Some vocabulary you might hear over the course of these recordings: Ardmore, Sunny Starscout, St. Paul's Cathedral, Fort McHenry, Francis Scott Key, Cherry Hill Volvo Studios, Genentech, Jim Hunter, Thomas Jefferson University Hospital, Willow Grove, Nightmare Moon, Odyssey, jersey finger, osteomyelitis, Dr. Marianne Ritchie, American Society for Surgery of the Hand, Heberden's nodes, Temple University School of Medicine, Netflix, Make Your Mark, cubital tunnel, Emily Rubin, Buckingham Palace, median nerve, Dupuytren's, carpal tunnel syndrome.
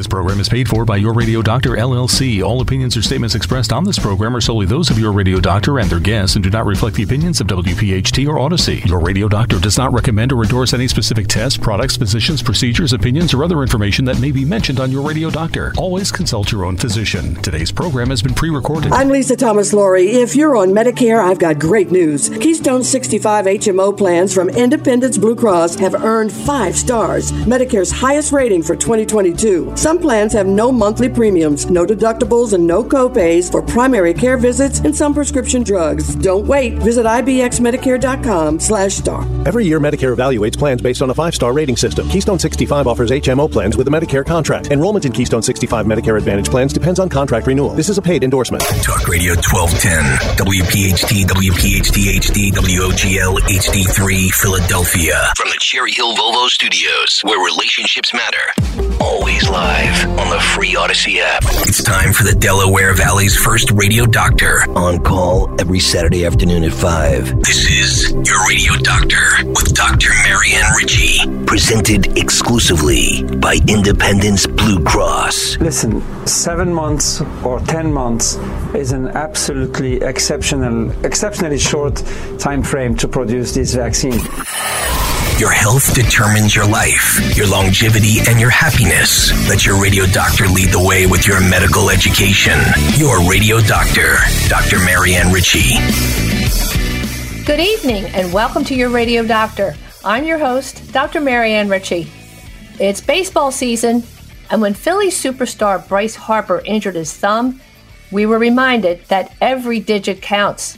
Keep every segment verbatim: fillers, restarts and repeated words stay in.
This program is paid for by Your Radio Doctor, L L C. All opinions or statements expressed on this program are solely those of Your Radio Doctor and their guests and do not reflect the opinions of W P H T or Odyssey. Your Radio Doctor does not recommend or endorse any specific tests, products, physicians, procedures, opinions, or other information that may be mentioned on Your Radio Doctor. Always consult your own physician. Today's program has been pre-recorded. I'm Lisa Thomas-Laurie. If you're on Medicare, I've got great news. Keystone sixty-five H M O plans from Independence Blue Cross have earned five stars, Medicare's highest rating for twenty twenty-two. Some plans have no monthly premiums, no deductibles, and no copays for primary care visits and some prescription drugs. Don't wait. Visit I B X Medicare dot com slash star. Every year, Medicare evaluates plans based on a five-star rating system. Keystone sixty-five offers H M O plans with a Medicare contract. Enrollment in Keystone sixty-five Medicare Advantage plans depends on contract renewal. This is a paid endorsement. Talk Radio twelve ten, W P H T, W P H T H D, W O G L H D three, Philadelphia. From the Cherry Hill Volvo Studios, where relationships matter. Always live on the free Odyssey app. It's time for the Delaware Valley's first Radio Doctor. On call every Saturday afternoon at five. This is Your Radio Doctor with Doctor Marianne Ritchie. Presented exclusively by Independence Blue Cross. Listen, seven months or ten months is an absolutely exceptional, exceptionally short time frame to produce this vaccine. Your health determines your life, your longevity, and your happiness. Let Your Radio Doctor lead the way with your medical education. Your Radio Doctor, Dr. Marianne Ritchie. Good evening, and welcome to Your Radio Doctor. I'm your host, Doctor Marianne Ritchie. It's baseball season, and when Philly superstar Bryce Harper injured his thumb, we were reminded that every digit counts.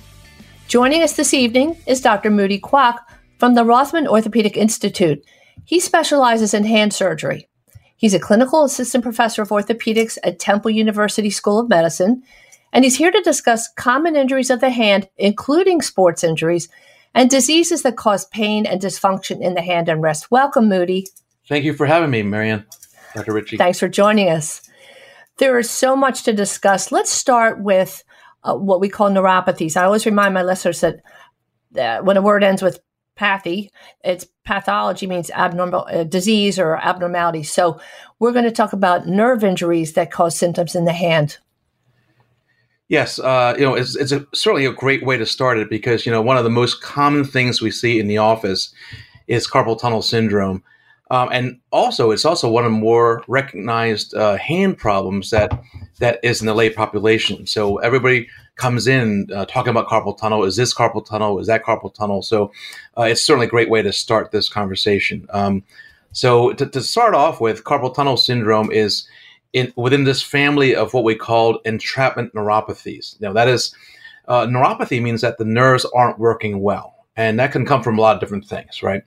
Joining us this evening is Doctor Moody Kwok, from the Rothman Orthopedic Institute. He specializes in hand surgery. He's a clinical assistant professor of orthopedics at Temple University School of Medicine, and he's here to discuss common injuries of the hand, including sports injuries, and diseases that cause pain and dysfunction in the hand and wrist. Welcome, Moody. Thank you for having me, Marianne. Doctor Ritchie. Thanks for joining us. There is so much to discuss. Let's start with uh, what we call neuropathies. I always remind my listeners that uh, when a word ends with pathy, it's pathology means abnormal uh, disease or abnormality. So we're going to talk about nerve injuries that cause symptoms in the hand. Yes, uh, you know, it's, it's a, certainly a great way to start it because, you know, one of the most common things we see in the office is carpal tunnel syndrome. Um, and also, it's also one of the more recognized uh, hand problems that that is in the lay population. So everybody comes in uh, talking about carpal tunnel. Is this carpal tunnel? Is that carpal tunnel? So uh, it's certainly a great way to start this conversation. Um, so to, to start off with, carpal tunnel syndrome is in, within this family of what we call entrapment neuropathies. Now, that is, uh, neuropathy means that the nerves aren't working well. And that can come from a lot of different things, right?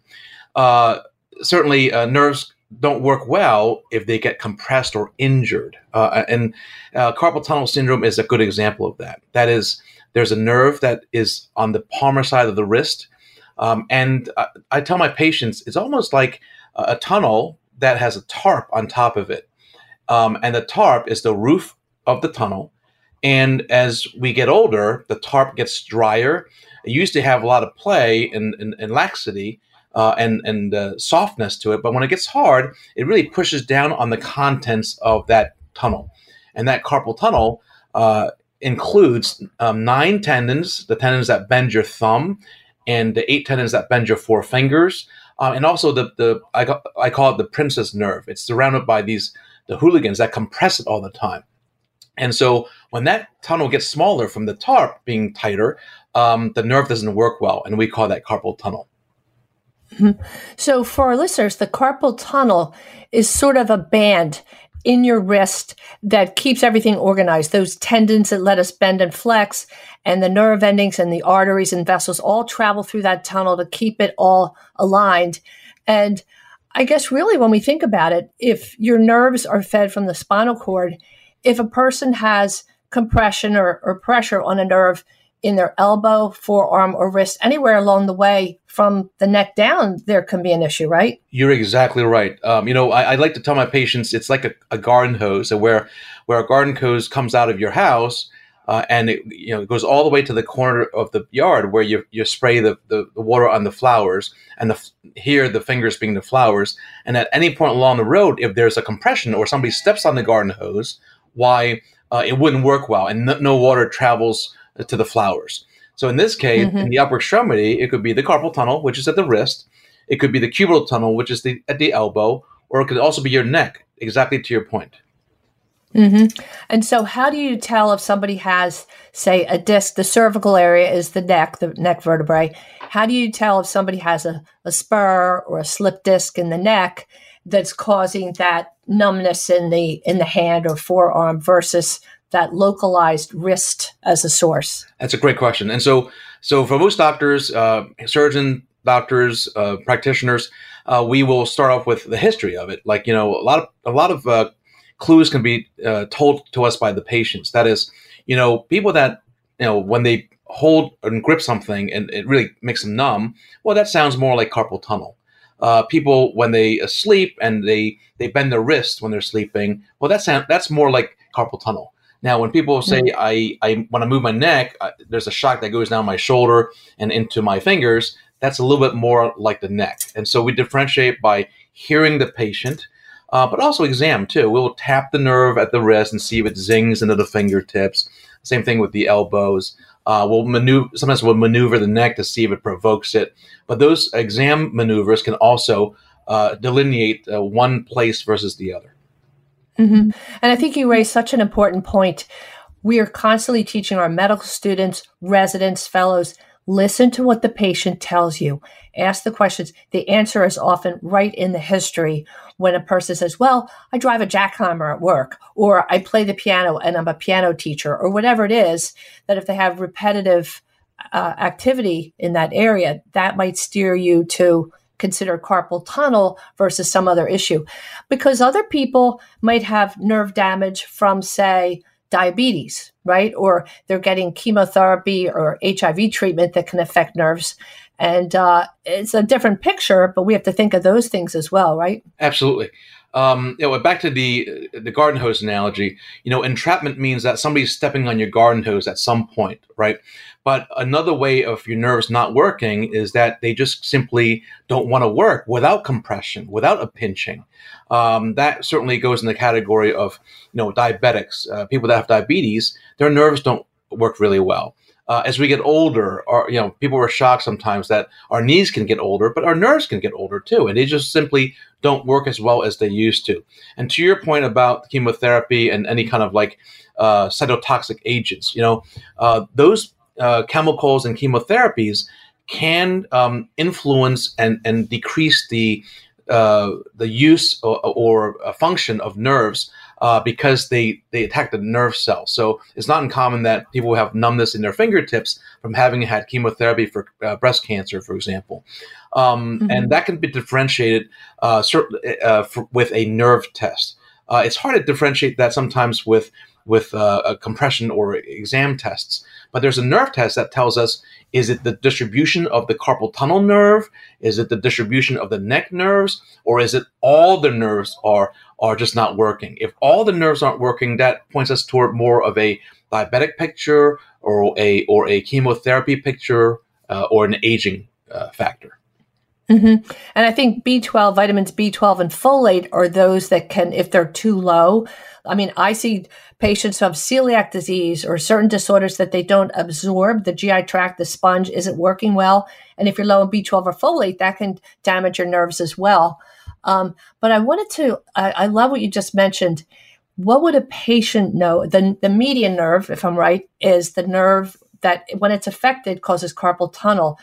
Uh Certainly, uh, nerves don't work well if they get compressed or injured. Uh, and uh, carpal tunnel syndrome is a good example of that. That is, there's a nerve that is on the palmar side of the wrist. Um, and I, I tell my patients, it's almost like a tunnel that has a tarp on top of it. Um, and the tarp is the roof of the tunnel. And as we get older, the tarp gets drier. It used to have a lot of play and, and, and laxity. Uh, and, and uh, softness to it. But when it gets hard, it really pushes down on the contents of that tunnel. And that carpal tunnel uh, includes um, nine tendons, the tendons that bend your thumb, and the eight tendons that bend your four fingers, uh, and also the, the I, ca- I call it the princess nerve. It's surrounded by these the hooligans that compress it all the time. And so when that tunnel gets smaller from the tarp being tighter, um, the nerve doesn't work well, and we call that carpal tunnel. So for our listeners, the carpal tunnel is sort of a band in your wrist that keeps everything organized. Those tendons that let us bend and flex and the nerve endings and the arteries and vessels all travel through that tunnel to keep it all aligned. And I guess really when we think about it, if your nerves are fed from the spinal cord, if a person has compression or, or pressure on a nerve in their elbow, forearm, or wrist, anywhere along the way from the neck down, there can be an issue, right? You're exactly right. Um, you know, I, I like to tell my patients it's like a, a garden hose, so where where a garden hose comes out of your house, uh, and it, you know, it goes all the way to the corner of the yard where you you spray the, the, the water on the flowers, and the here the fingers being the flowers. And at any point along the road, if there's a compression or somebody steps on the garden hose, why uh, it wouldn't work well, and no, no water travels to the flowers. So in this case, mm-hmm. in the upper extremity, it could be the carpal tunnel, which is at the wrist. It could be the cubital tunnel, which is the, at the elbow, or it could also be your neck, exactly to your point. Mm-hmm. And so how do you tell if somebody has, say, a disc? The cervical area is the neck, the neck vertebrae. How do you tell if somebody has a, a spur or a slip disc in the neck that's causing that numbness in the in the hand or forearm versus that localized wrist as a source? That's a great question. And so so for most doctors, uh, surgeons, doctors, uh, practitioners, uh, we will start off with the history of it. Like, you know, a lot of a lot of uh, clues can be uh, told to us by the patients. That is, you know, people that, you know, when they hold and grip something and it really makes them numb, well, that sounds more like carpal tunnel. Uh, people, when they uh, sleep and they, they bend their wrist when they're sleeping, well, that sound, that's more like carpal tunnel. Now, when people say, I, I when I move my neck, I, there's a shock that goes down my shoulder and into my fingers, that's a little bit more like the neck. And so we differentiate by hearing the patient, uh, but also exam too. We'll tap the nerve at the wrist and see if it zings into the fingertips. Same thing with the elbows. Uh, we'll maneuver, sometimes we'll maneuver the neck to see if it provokes it. But those exam maneuvers can also uh, delineate uh, one place versus the other. Mm-hmm. And I think you raised such an important point. We are constantly teaching our medical students, residents, fellows, listen to what the patient tells you. Ask the questions. The answer is often right in the history when a person says, well, I drive a jackhammer at work, or I play the piano and I'm a piano teacher, or whatever it is, that if they have repetitive uh, activity in that area, that might steer you to consider carpal tunnel versus some other issue, because other people might have nerve damage from, say, diabetes, right? Or they're getting chemotherapy or H I V treatment that can affect nerves. And uh, it's a different picture, but we have to think of those things as well, right? Absolutely. Um, you know, back to the the garden hose analogy, you know, entrapment means that somebody's stepping on your garden hose at some point, right? But another way of your nerves not working is that they just simply don't want to work without compression, without a pinching. Um, that certainly goes in the category of, you know, diabetics, uh, people that have diabetes, their nerves don't work really well. Uh, as we get older, or, you know, people are shocked sometimes that our knees can get older, but our nerves can get older too. And they just simply don't work as well as they used to. And to your point about chemotherapy and any kind of like uh, cytotoxic agents, you know, uh, those uh, chemicals and chemotherapies can um, influence and, and decrease the uh, the use or, or a function of nerves. Uh, because they, they attack the nerve cell. So it's not uncommon that people have numbness in their fingertips from having had chemotherapy for uh, breast cancer, for example. Um, mm-hmm. And that can be differentiated uh, uh, for, with a nerve test. Uh, it's hard to differentiate that sometimes with, with uh, a compression or exam tests. But there's a nerve test that tells us, is it the distribution of the carpal tunnel nerve? Is it the distribution of the neck nerves? Or is it all the nerves are are just not working? If all the nerves aren't working, that points us toward more of a diabetic picture or a or a chemotherapy picture uh, or an aging uh, factor. Mm-hmm. And I think B twelve, vitamins B twelve and folate are those that can, if they're too low. I mean, I see patients who have celiac disease or certain disorders that they don't absorb. The G I tract, the sponge isn't working well. And if you're low in B twelve or folate, that can damage your nerves as well. Um, but I wanted to, I, I love what you just mentioned. What would a patient know? The, the median nerve, if I'm right, is the nerve that when it's affected causes carpal tunnel.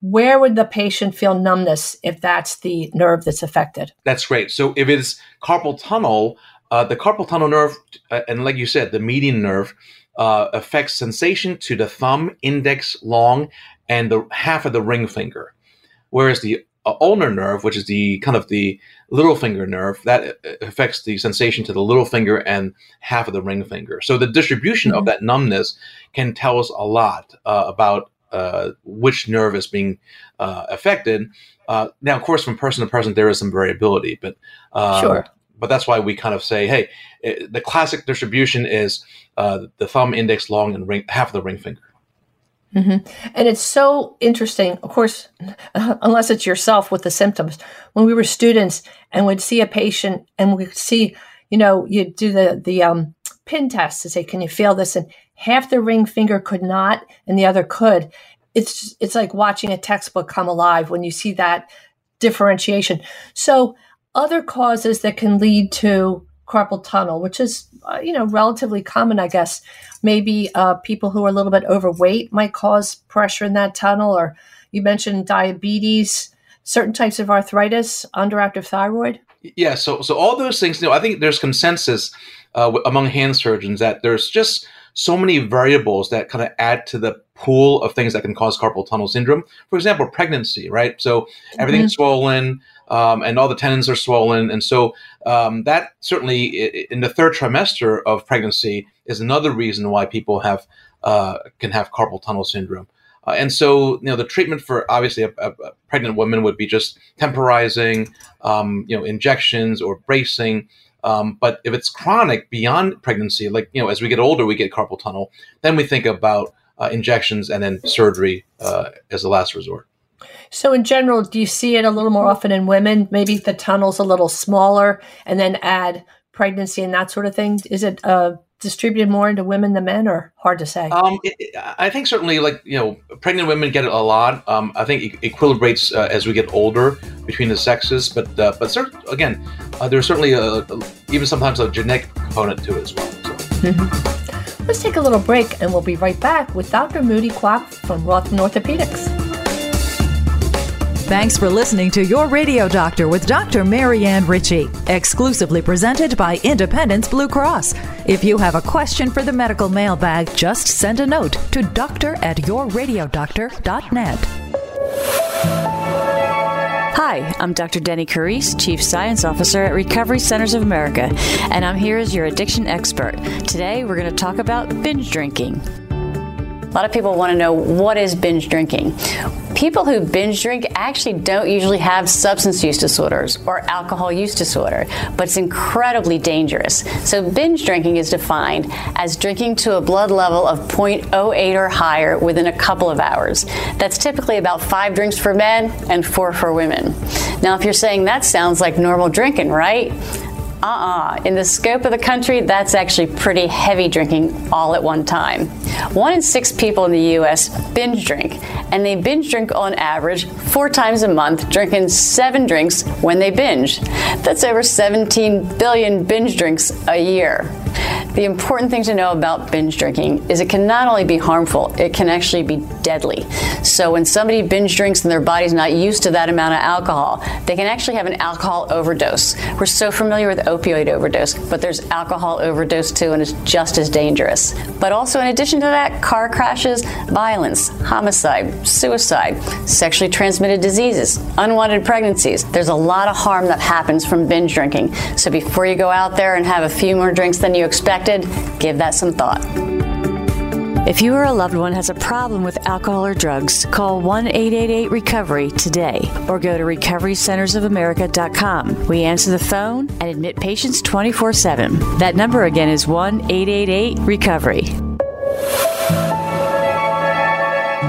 Where would the patient feel numbness if that's the nerve that's affected? That's great. So if it's carpal tunnel, uh, the carpal tunnel nerve, uh, and like you said, the median nerve uh, affects sensation to the thumb, index, long, and the half of the ring finger. Whereas the uh, ulnar nerve, which is the kind of the little finger nerve, that affects the sensation to the little finger and half of the ring finger. So the distribution mm-hmm. of that numbness can tell us a lot uh, about Uh, which nerve is being uh, affected. Uh, now, of course, from person to person, there is some variability, but uh, sure. but that's why we kind of say, hey, it, the classic distribution is uh, the thumb, index, long, and ring, half of the ring finger. Mm-hmm. And it's so interesting, of course, unless it's yourself with the symptoms. When we were students and we'd see a patient and we'd see, you know, you do the, the um, pin test to say, can you feel this? And half the ring finger could not and the other could. It's it's like watching a textbook come alive when you see that differentiation. So other causes that can lead to carpal tunnel, which is, uh, you know, relatively common, I guess. Maybe uh, people who are a little bit overweight might cause pressure in that tunnel, or you mentioned diabetes, certain types of arthritis, underactive thyroid. Yeah, so so all those things, you know, I think there's consensus uh, among hand surgeons that there's just so many variables that kind of add to the pool of things that can cause carpal tunnel syndrome. For example, pregnancy, right? So everything's mm-hmm. swollen, um, and all the tendons are swollen. And so um, that certainly in the third trimester of pregnancy is another reason why people have uh, can have carpal tunnel syndrome. Uh, and so, you know, the treatment for obviously a, a pregnant woman would be just temporizing, um, you know, injections or bracing. Um, but if it's chronic beyond pregnancy, like, you know, as we get older, we get carpal tunnel, then we think about uh, injections and then surgery uh, as a last resort. So in general, do you see it a little more often in women? Maybe the tunnel's a little smaller and then add pregnancy and that sort of thing. Is it uh, distributed more into women than men, or hard to say? Um, it, it, I think certainly, like, you know, pregnant women get it a lot. Um, I think it equilibrates uh, as we get older between the sexes. But uh, but cert- again, uh, there's certainly a, a, even sometimes a genetic component to it as well. So. Mm-hmm. Let's take a little break and we'll be right back with Doctor Moody Kwok from Rothman Orthopedics. Thanks for listening to Your Radio Doctor with Doctor Marianne Ritchie, exclusively presented by Independence Blue Cross. If you have a question for the medical mailbag, just send a note to doctor at your radio doctor dot net. Hi, I'm Doctor Denny Carice, Chief Science Officer at Recovery Centers of America, and I'm here as your addiction expert. Today, we're going to talk about binge drinking. A lot of people want to know, what is binge drinking? People who binge drink actually don't usually have substance use disorders or alcohol use disorder, but it's incredibly dangerous. So binge drinking is defined as drinking to a blood level of zero point zero eight or higher within a couple of hours. That's typically about five drinks for men and four for women. Now, if you're saying that sounds like normal drinking, right? Uh-uh. In the scope of the country, that's actually pretty heavy drinking all at one time. One in six people in the U S binge drink, and they binge drink on average four times a month, drinking seven drinks when they binge. That's over seventeen billion binge drinks a year. The important thing to know about binge drinking is it can not only be harmful, it can actually be deadly. So when somebody binge drinks and their body's not used to that amount of alcohol, they can actually have an alcohol overdose. We're so familiar with opioid overdose, but there's alcohol overdose too, and it's just as dangerous. But also, in addition to that, car crashes, violence, homicide, suicide, sexually transmitted diseases, unwanted pregnancies. There's a lot of harm that happens from binge drinking. So before you go out there and have a few more drinks than you expected, give that some thought. If you or a loved one has a problem with alcohol or drugs, call one eight eight eight recovery today or go to recovery centers of america dot com. We answer the phone and admit patients twenty-four seven. That number again is one eight eight eight recovery.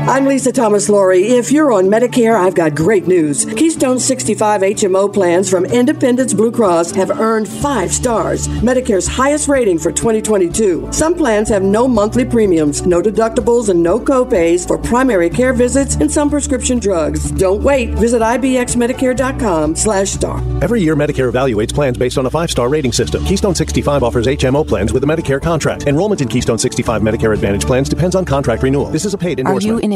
I'm Lisa Thomas-Laurie. If you're on Medicare, I've got great news. Keystone sixty-five H M O plans from Independence Blue Cross have earned five stars, Medicare's highest rating for twenty twenty-two. Some plans have no monthly premiums, no deductibles, and no copays for primary care visits and some prescription drugs. Don't wait. Visit I B X medicare dot com slash star. Every year, Medicare evaluates plans based on a five-star rating system. Keystone sixty-five offers H M O plans with a Medicare contract. Enrollment in Keystone sixty-five Medicare Advantage plans depends on contract renewal. This is a paid endorsement. Are you in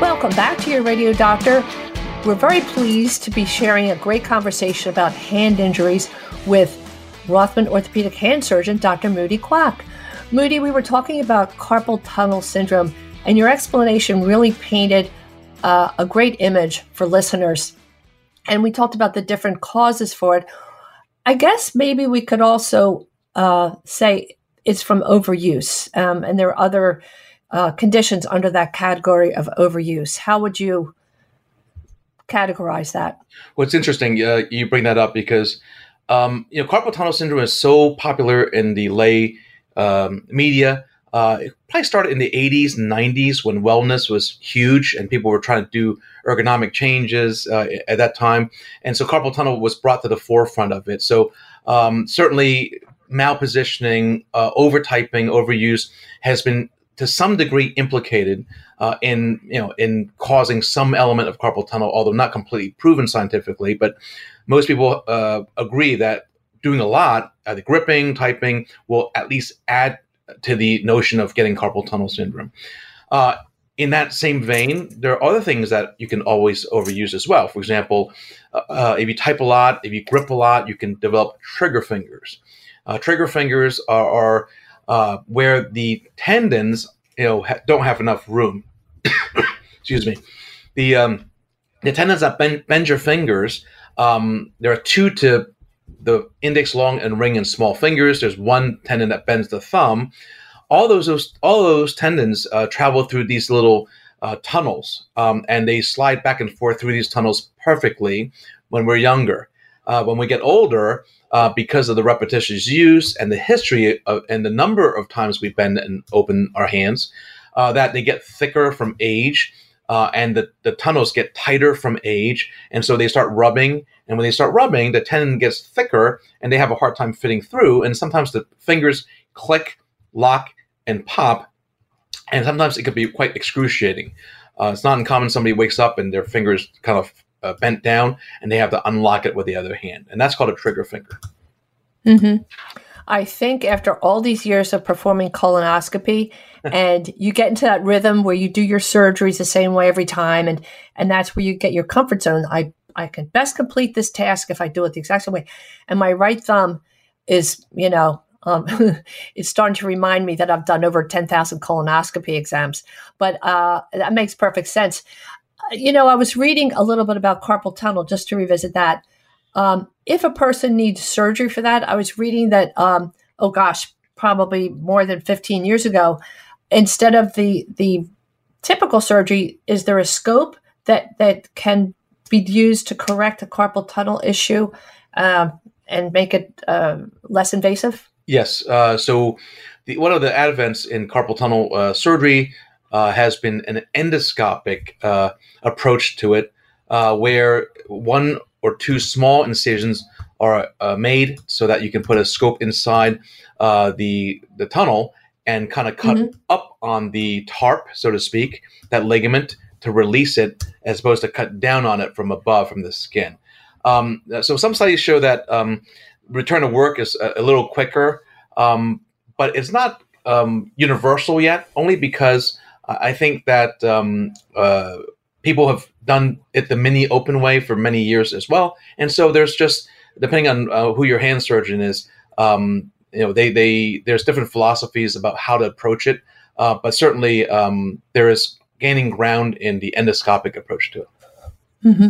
Welcome back to your radio doctor. We're very pleased to be sharing a great conversation about hand injuries with Rothman orthopedic hand surgeon, Doctor Moody Kwok. Moody, we were talking about carpal tunnel syndrome, and your explanation really painted uh, a great image for listeners. And we talked about the different causes for it. I guess maybe we could also uh, say it's from overuse, um, and there are other uh, conditions under that category of overuse. How would you categorize that? Well, it's interesting uh, you bring that up because um, you know carpal tunnel syndrome is so popular in the lay Um, media. Uh, it probably started in the eighties and nineties when wellness was huge and people were trying to do ergonomic changes uh, at that time. And so carpal tunnel was brought to the forefront of it. So um, certainly malpositioning, uh, overtyping, overuse has been to some degree implicated uh, in, you know, in causing some element of carpal tunnel, although not completely proven scientifically. But most people uh, agree that doing a lot, either gripping, typing, will at least add to the notion of getting carpal tunnel syndrome. Uh, in that same vein, there are other things that you can always overuse as well. For example, uh, if you type a lot, if you grip a lot, you can develop trigger fingers. Uh, trigger fingers are, are uh, where the tendons, you know, ha- don't have enough room. Excuse me. The um, the tendons that bend, bend your fingers, um, there are two to the index, long, and ring, and small fingers. There's one tendon that bends the thumb. All those, those all those tendons uh, travel through these little uh, tunnels, um, and they slide back and forth through these tunnels perfectly when we're younger. Uh, when we get older, uh, because of the repetitious use and the history of, and the number of times we bend and open our hands, uh, that they get thicker from age, uh, and the, the tunnels get tighter from age, and so they start rubbing. And when they start rubbing, the tendon gets thicker and they have a hard time fitting through. And sometimes the fingers click, lock, and pop. And sometimes it could be quite excruciating. Uh, it's not uncommon somebody wakes up and their fingers kind of uh, bent down and they have to unlock it with the other hand. And that's called a trigger finger. Mm-hmm. I think after all these years of performing colonoscopy and you get into that rhythm where you do your surgeries the same way every time, and, and that's where you get your comfort zone. I I can best complete this task if I do it the exact same way. And my right thumb is, you know, um, it's starting to remind me that I've done over ten thousand colonoscopy exams. But uh, that makes perfect sense. You know, I was reading a little bit about carpal tunnel, just to revisit that. Um, if a person needs surgery for that, I was reading that, um, oh gosh, probably more than fifteen years ago, instead of the the typical surgery, is there a scope that that can be used to correct a carpal tunnel issue um, and make it uh, less invasive? Yes. Uh, so the, one of the advents in carpal tunnel uh, surgery uh, has been an endoscopic uh, approach to it, uh, where one or two small incisions are uh, made so that you can put a scope inside uh, the the tunnel and kind of cut mm-hmm. up on the tarp, so to speak, that ligament, to release it as opposed to cut down on it from above, from the skin. Um, so some studies show that um, return to work is a, a little quicker, um, but it's not um, universal yet, only because I think that um, uh, people have done it the mini open way for many years as well. And so there's just, depending on uh, who your hand surgeon is, um, you know, they they there's different philosophies about how to approach it, uh, but certainly um, there is gaining ground in the endoscopic approach to it. Mm-hmm.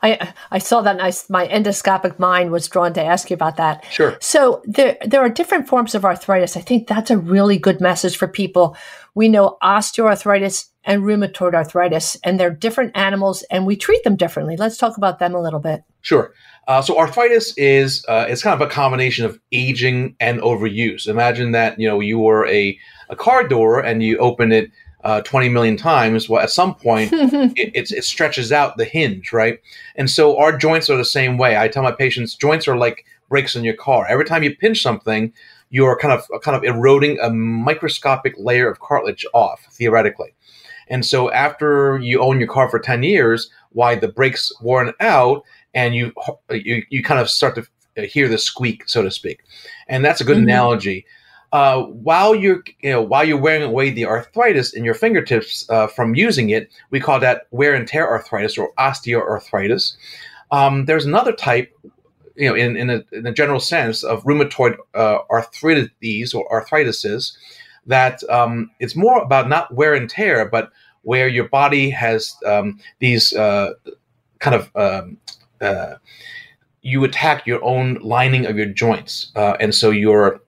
I I saw that, and I, my endoscopic mind was drawn to ask you about that. Sure. So there, there are different forms of arthritis. I think that's a really good message for people. We know osteoarthritis and rheumatoid arthritis, and they're different animals, and we treat them differently. Let's talk about them a little bit. Sure. Uh, so arthritis is uh, it's kind of a combination of aging and overuse. Imagine that, you know, you were a, a car door and you open it uh, twenty million times, well, at some point it, it's, it stretches out the hinge, right? And so our joints are the same way. I tell my patients, joints are like brakes in your car. Every time you pinch something, you are kind of kind of eroding a microscopic layer of cartilage off, theoretically. And so after you own your car for ten years, why the brakes worn out, and you you you kind of start to hear the squeak, so to speak. And that's a good mm-hmm. analogy. Uh, while you're you know while you're wearing away the arthritis in your fingertips uh, from using it, we call that wear and tear arthritis, or osteoarthritis. Um, there's another type, you know, in in a, in a general sense, of rheumatoid uh, arthritis or arthritises, that um, it's more about not wear and tear, but where your body has um, these uh, kind of um, uh, you attack your own lining of your joints, uh, and so your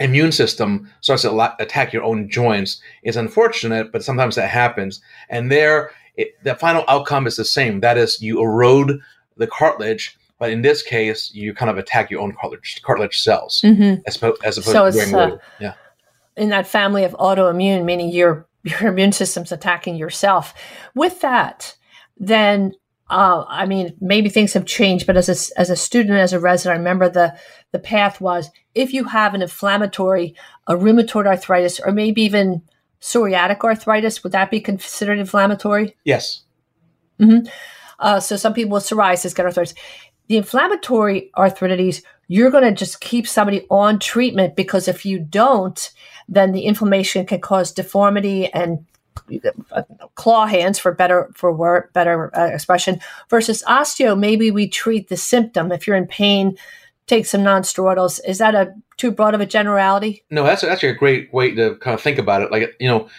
immune system starts to la- attack your own joints. It's unfortunate, but sometimes that happens. And there, it, the final outcome is the same. That is, you erode the cartilage. But in this case, you kind of attack your own cartilage, cartilage cells, mm-hmm. as, po- as opposed so to wearing uh, yeah. in that family of autoimmune, meaning your your immune system's attacking yourself. With that, then uh, I mean, maybe things have changed. But as a, as a student, as a resident, I remember the the path was, if you have an inflammatory, a rheumatoid arthritis, or maybe even psoriatic arthritis, would that be considered inflammatory? Yes. Mm-hmm. Uh, so some people with psoriasis get arthritis. The inflammatory arthritis, you're going to just keep somebody on treatment, because if you don't, then the inflammation can cause deformity and claw hands, for better for word, better uh, expression. Versus osteo, maybe we treat the symptom. If you're in pain, take some nonsteroidals. Is that a too broad of a generality? No, that's actually a great way to kind of think about it. Like, you know,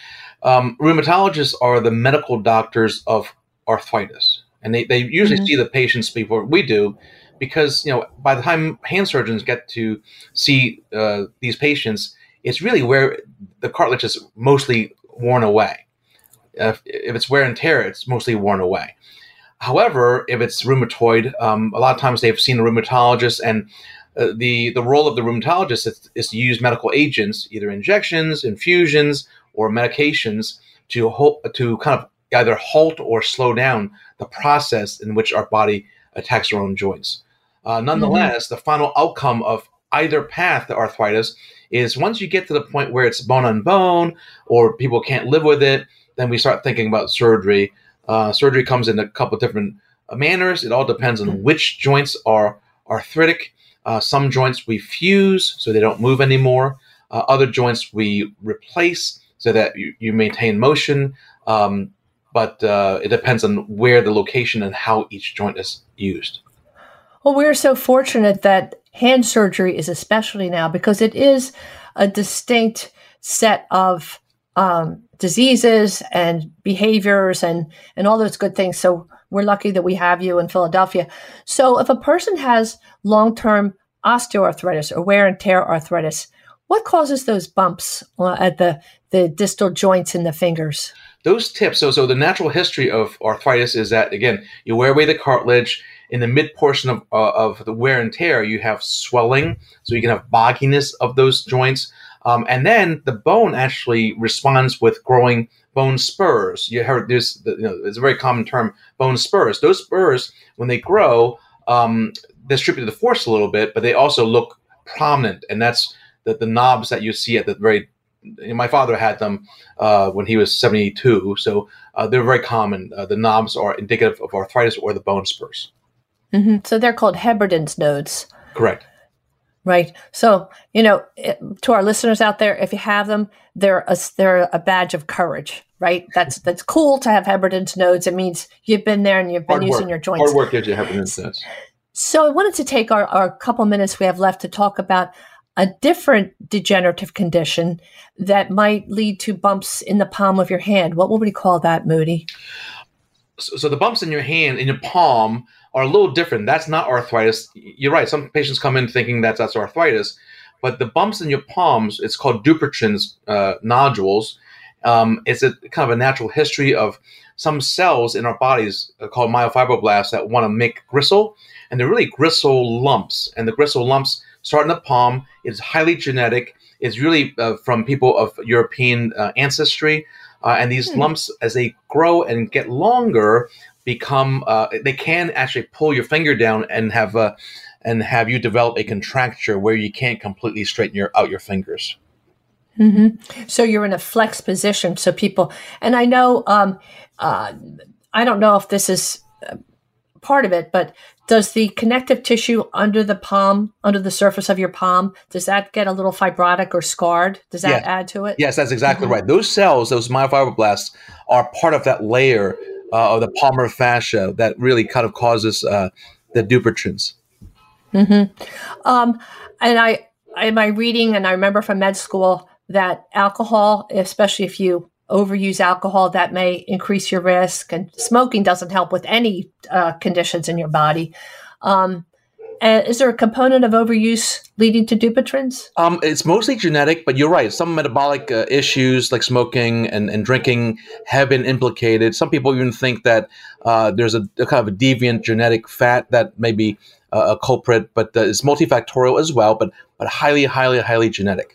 um, rheumatologists are the medical doctors of arthritis. And they, they usually mm-hmm. see the patients before we do, because, you know, by the time hand surgeons get to see uh, these patients, it's really where the cartilage is mostly worn away. Uh, if, if it's wear and tear, it's mostly worn away. However, if it's rheumatoid, um, a lot of times they've seen a rheumatologist, and uh, the, the role of the rheumatologist is, is to use medical agents, either injections, infusions, or medications to ho- to kind of either halt or slow down the process in which our body attacks our own joints. Uh, nonetheless, mm-hmm. the final outcome of either path to arthritis is, once you get to the point where it's bone on bone or people can't live with it, then we start thinking about surgery. Uh, surgery comes in a couple different uh, manners. It all depends on which joints are arthritic. Uh, some joints we fuse so they don't move anymore. Uh, other joints we replace so that you, you maintain motion. Um, But uh, it depends on where the location and how each joint is used. Well, we're so fortunate that hand surgery is a specialty now, because it is a distinct set of um, diseases and behaviors and, and all those good things. So we're lucky that we have you in Philadelphia. So if a person has long-term osteoarthritis or wear and tear arthritis, what causes those bumps at the, the distal joints in the fingers? Those tips, so so the natural history of arthritis is that, again, you wear away the cartilage. In the mid portion of uh, of the wear and tear, you have swelling, so you can have bogginess of those joints. Um, and then the bone actually responds with growing bone spurs. You heard this, you know, it's a very common term, bone spurs. Those spurs, when they grow, um, distribute the force a little bit, but they also look prominent. And that's the, the knobs that you see at the very My father had them uh, when he was seventy-two, so uh, they're very common. Uh, the knobs are indicative of arthritis or the bone spurs. Mm-hmm. So they're called Heberden's nodes. Correct. Right. So, you know, it, to our listeners out there, if you have them, they're a, they're a badge of courage, right? That's that's cool to have Heberden's nodes. It means you've been there and you've been Hard using work. your joints. Hard work gives you Heberden's nodes. So I wanted to take our, our couple minutes we have left to talk about a different degenerative condition that might lead to bumps in the palm of your hand. What would we call that, Moody? So, so the bumps in your hand, in your palm, are a little different. That's not arthritis. You're right. Some patients come in thinking that that's arthritis, but the bumps in your palms, it's called Dupuytren's uh, nodules. Um, it's a kind of a natural history of some cells in our bodies called myofibroblasts that want to make gristle, and they're really gristle lumps, and the gristle lumps start in the palm. It's highly genetic. It's really uh, from people of European uh, ancestry. Uh, and these hmm. lumps, as they grow and get longer, become uh, they can actually pull your finger down and have a uh, and have you develop a contracture where you can't completely straighten your out your fingers. Mm-hmm. So you're in a flex position. So people, and I know, um, uh, I don't know if this is part of it, but does the connective tissue under the palm, under the surface of your palm, does that get a little fibrotic or scarred? Does that yes. add to it? Yes, that's exactly mm-hmm. right. Those cells, those myofibroblasts, are part of that layer uh, of the palmar fascia that really kind of causes uh, the Dupuytren's. Mm-hmm. Um, and I, in my reading, and I remember from med school, that alcohol, especially if you overuse alcohol, that may increase your risk. And smoking doesn't help with any uh, conditions in your body. Um, and is there a component of overuse leading to Dupuytren's? Um, it's mostly genetic, but you're right. Some metabolic uh, issues like smoking and, and drinking have been implicated. Some people even think that uh, there's a, a kind of a deviant genetic fat that may be uh, a culprit, but uh, it's multifactorial as well, but but highly, highly, highly genetic.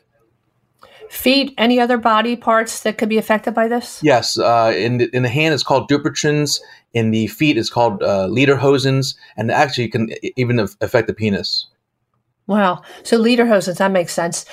Feet, any other body parts that could be affected by this? Yes. Uh, in, the, in the hand, it's called Dupuytren's. In the feet, it's called uh, Lederhosen's. And actually, it can even affect the penis. Wow. So Lederhosen's, that makes sense.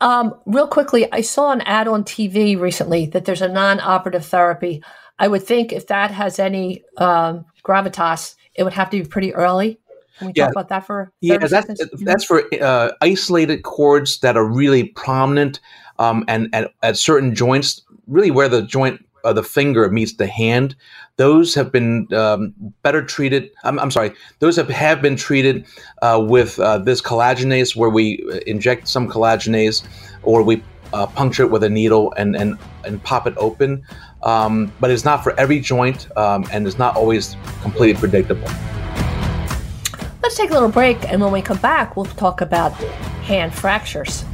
Um, real quickly, I saw an ad on T V recently that there's a non-operative therapy. I would think if that has any um, gravitas, it would have to be pretty early. Can we yeah. talk about that for yeah, that's, that's for uh, isolated cords that are really prominent um, and at, at certain joints, really where the joint of the finger meets the hand. Those have been um, better treated. I'm, I'm sorry. Those have, have been treated uh, with uh, this collagenase, where we inject some collagenase or we uh, puncture it with a needle and, and, and pop it open. Um, but it's not for every joint um, and it's not always completely predictable. Let's take a little break, and when we come back, we'll talk about hand fractures.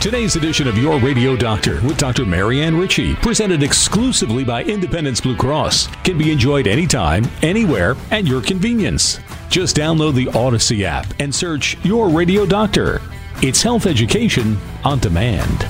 Today's edition of Your Radio Doctor with Doctor Marianne Ritchie, presented exclusively by Independence Blue Cross, can be enjoyed anytime, anywhere, at your convenience. Just download the Odyssey app and search Your Radio Doctor. It's health education on demand.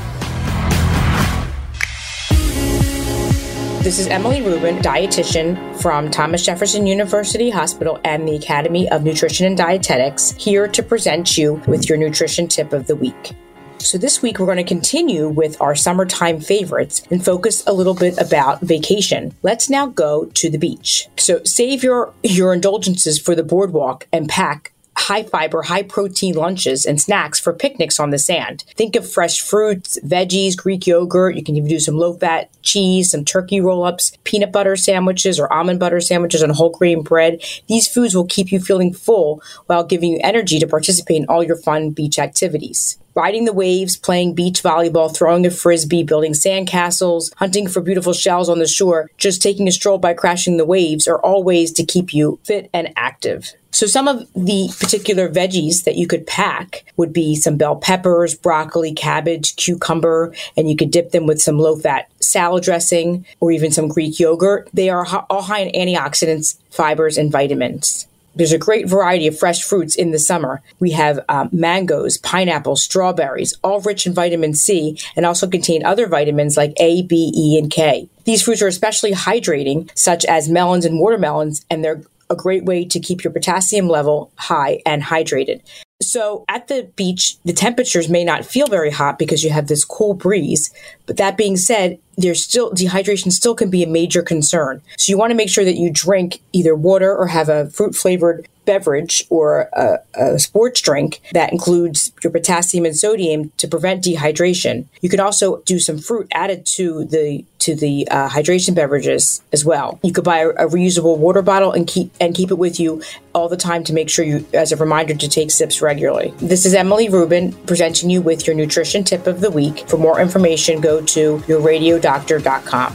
This is Emily Rubin, dietitian from Thomas Jefferson University Hospital and the Academy of Nutrition and Dietetics, here to present you with your nutrition tip of the week. So this week, we're going to continue with our summertime favorites and focus a little bit about vacation. Let's now go to the beach. So save your, your indulgences for the boardwalk and pack high fiber, high protein lunches and snacks for picnics on the sand. Think of fresh fruits, veggies, Greek yogurt. You can even do some low fat cheese, some turkey roll ups, peanut butter sandwiches or almond butter sandwiches on whole grain bread. These foods will keep you feeling full while giving you energy to participate in all your fun beach activities. Riding the waves, playing beach volleyball, throwing a frisbee, building sandcastles, hunting for beautiful shells on the shore, just taking a stroll by crashing the waves are all ways to keep you fit and active. So some of the particular veggies that you could pack would be some bell peppers, broccoli, cabbage, cucumber, and you could dip them with some low-fat salad dressing or even some Greek yogurt. They are all high in antioxidants, fibers, and vitamins. There's a great variety of fresh fruits in the summer. We have um, mangoes, pineapples, strawberries, all rich in vitamin C and also contain other vitamins like A, B, E, and K. These fruits are especially hydrating, such as melons and watermelons, and they're a great way to keep your potassium level high and hydrated. So at the beach, the temperatures may not feel very hot because you have this cool breeze. But that being said, there's still dehydration still can be a major concern. So you want to make sure that you drink either water or have a fruit-flavored beverage or a, a sports drink that includes your potassium and sodium to prevent dehydration. You can also do some fruit added to the to the uh, hydration beverages as well. You could buy a, a reusable water bottle and keep and keep it with you all the time to make sure you, as a reminder, to take sips regularly. This is Emily Rubin presenting you with your nutrition tip of the week. For more information, go to your radio doctor dot com.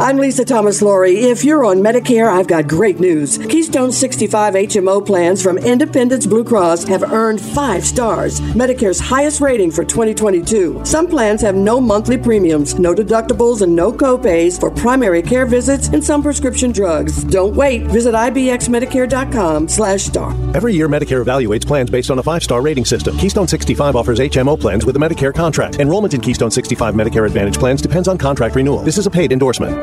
I'm Lisa Thomas-Laurie. If you're on Medicare, I've got great news. Keystone sixty-five H M O plans from Independence Blue Cross have earned five stars, Medicare's highest rating for twenty twenty-two. Some plans have no monthly premiums, no deductibles, and no copays for primary care visits and some prescription drugs. Don't wait. Visit ibxmedicare.com slash star. Every year, Medicare evaluates plans based on a five-star rating system. Keystone sixty-five offers H M O plans with a Medicare contract. Enrollment in Keystone sixty-five Medicare Advantage plans depends on contract renewal. This is a paid endorsement.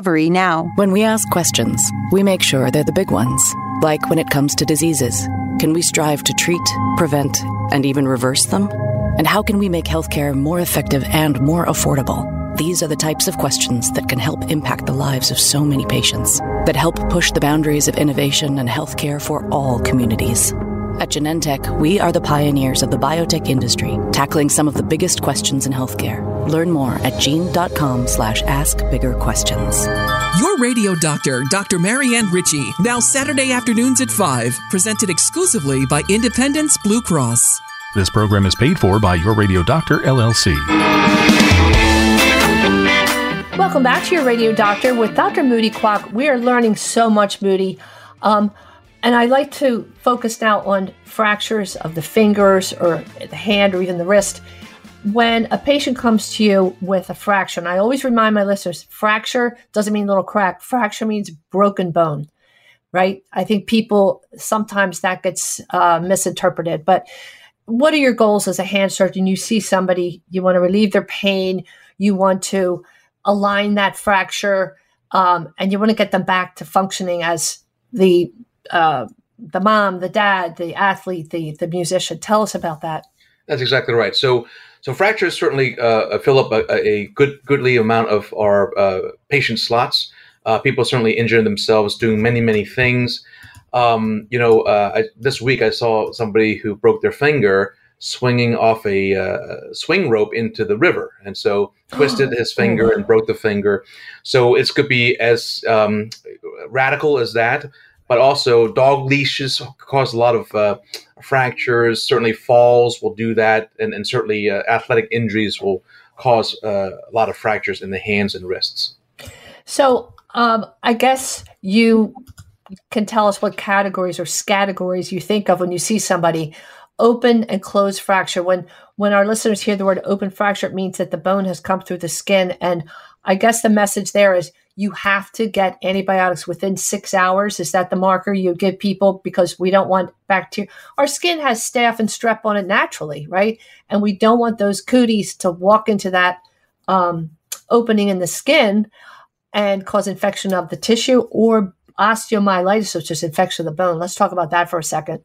Now. When we ask questions, we make sure they're the big ones. Like when it comes to diseases, can we strive to treat, prevent, and even reverse them? And how can we make healthcare more effective and more affordable? These are the types of questions that can help impact the lives of so many patients, that help push the boundaries of innovation and healthcare for all communities. At Genentech, we are the pioneers of the biotech industry, tackling some of the biggest questions in healthcare. Learn more at gene.com slash ask bigger questions. Your radio doctor, Doctor Marianne Ritchie, now Saturday afternoons at five, presented exclusively by Independence Blue Cross. This program is paid for by Your Radio Doctor, L L C. Welcome back to Your Radio Doctor with Doctor Moody Kwok. We are learning so much, Moody. Um... And I like to focus now on fractures of the fingers or the hand or even the wrist. When a patient comes to you with a fracture, and I always remind my listeners, fracture doesn't mean little crack. Fracture means broken bone, right? I think people, sometimes that gets uh, misinterpreted. But what are your goals as a hand surgeon? You see somebody, you want to relieve their pain, you want to align that fracture, um, and you want to get them back to functioning as the Uh, the mom, the dad, the athlete, the the musician. Tell us about that. That's exactly right. So, so fractures certainly uh, fill up a, a good goodly amount of our uh, patient slots. Uh, people certainly injure themselves doing many many things. Um, you know, uh, I, this week I saw somebody who broke their finger swinging off a uh, swing rope into the river, and so twisted oh, his finger oh. and broke the finger. So it could be as um, radical as that. But also dog leashes cause a lot of uh, fractures. Certainly falls will do that. And, and certainly uh, athletic injuries will cause uh, a lot of fractures in the hands and wrists. So um, I guess you can tell us what categories or scategories you think of when you see somebody. Open and closed fracture. When, when our listeners hear the word open fracture, it means that the bone has come through the skin. And I guess the message there is, you have to get antibiotics within six hours. Is that the marker you give people? Because we don't want bacteria. Our skin has staph and strep on it naturally, right? And we don't want those cooties to walk into that um, opening in the skin and cause infection of the tissue or osteomyelitis, which is infection of the bone. Let's talk about that for a second.